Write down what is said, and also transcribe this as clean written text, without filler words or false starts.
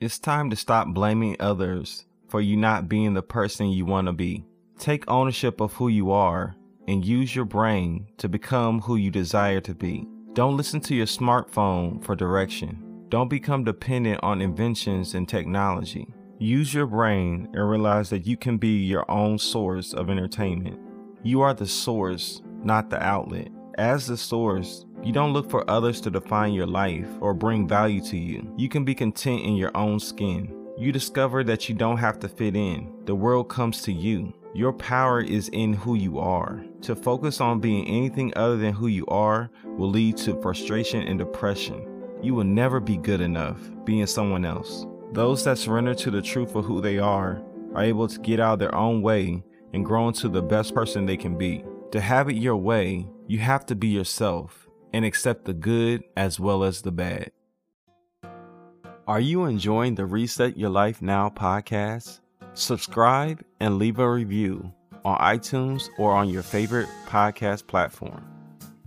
It's time to stop blaming others for you not being the person you want to be. Take ownership of who you are and use your brain to become who you desire to be. Don't listen to your smartphone for direction. Don't become dependent on inventions and technology. Use your brain and realize that you can be your own source of entertainment. You are the source, not the outlet. As the source, you don't look for others to define your life or bring value to you. You can be content in your own skin. You discover that you don't have to fit in. The world comes to you. Your power is in who you are. To focus on being anything other than who you are will lead to frustration and depression. You will never be good enough being someone else. Those that surrender to the truth of who they are able to get out of their own way and grow into the best person they can be. To have it your way, you have to be yourself and accept the good as well as the bad. Are you enjoying the Reset Your Life Now podcast? Subscribe and leave a review on iTunes or on your favorite podcast platform.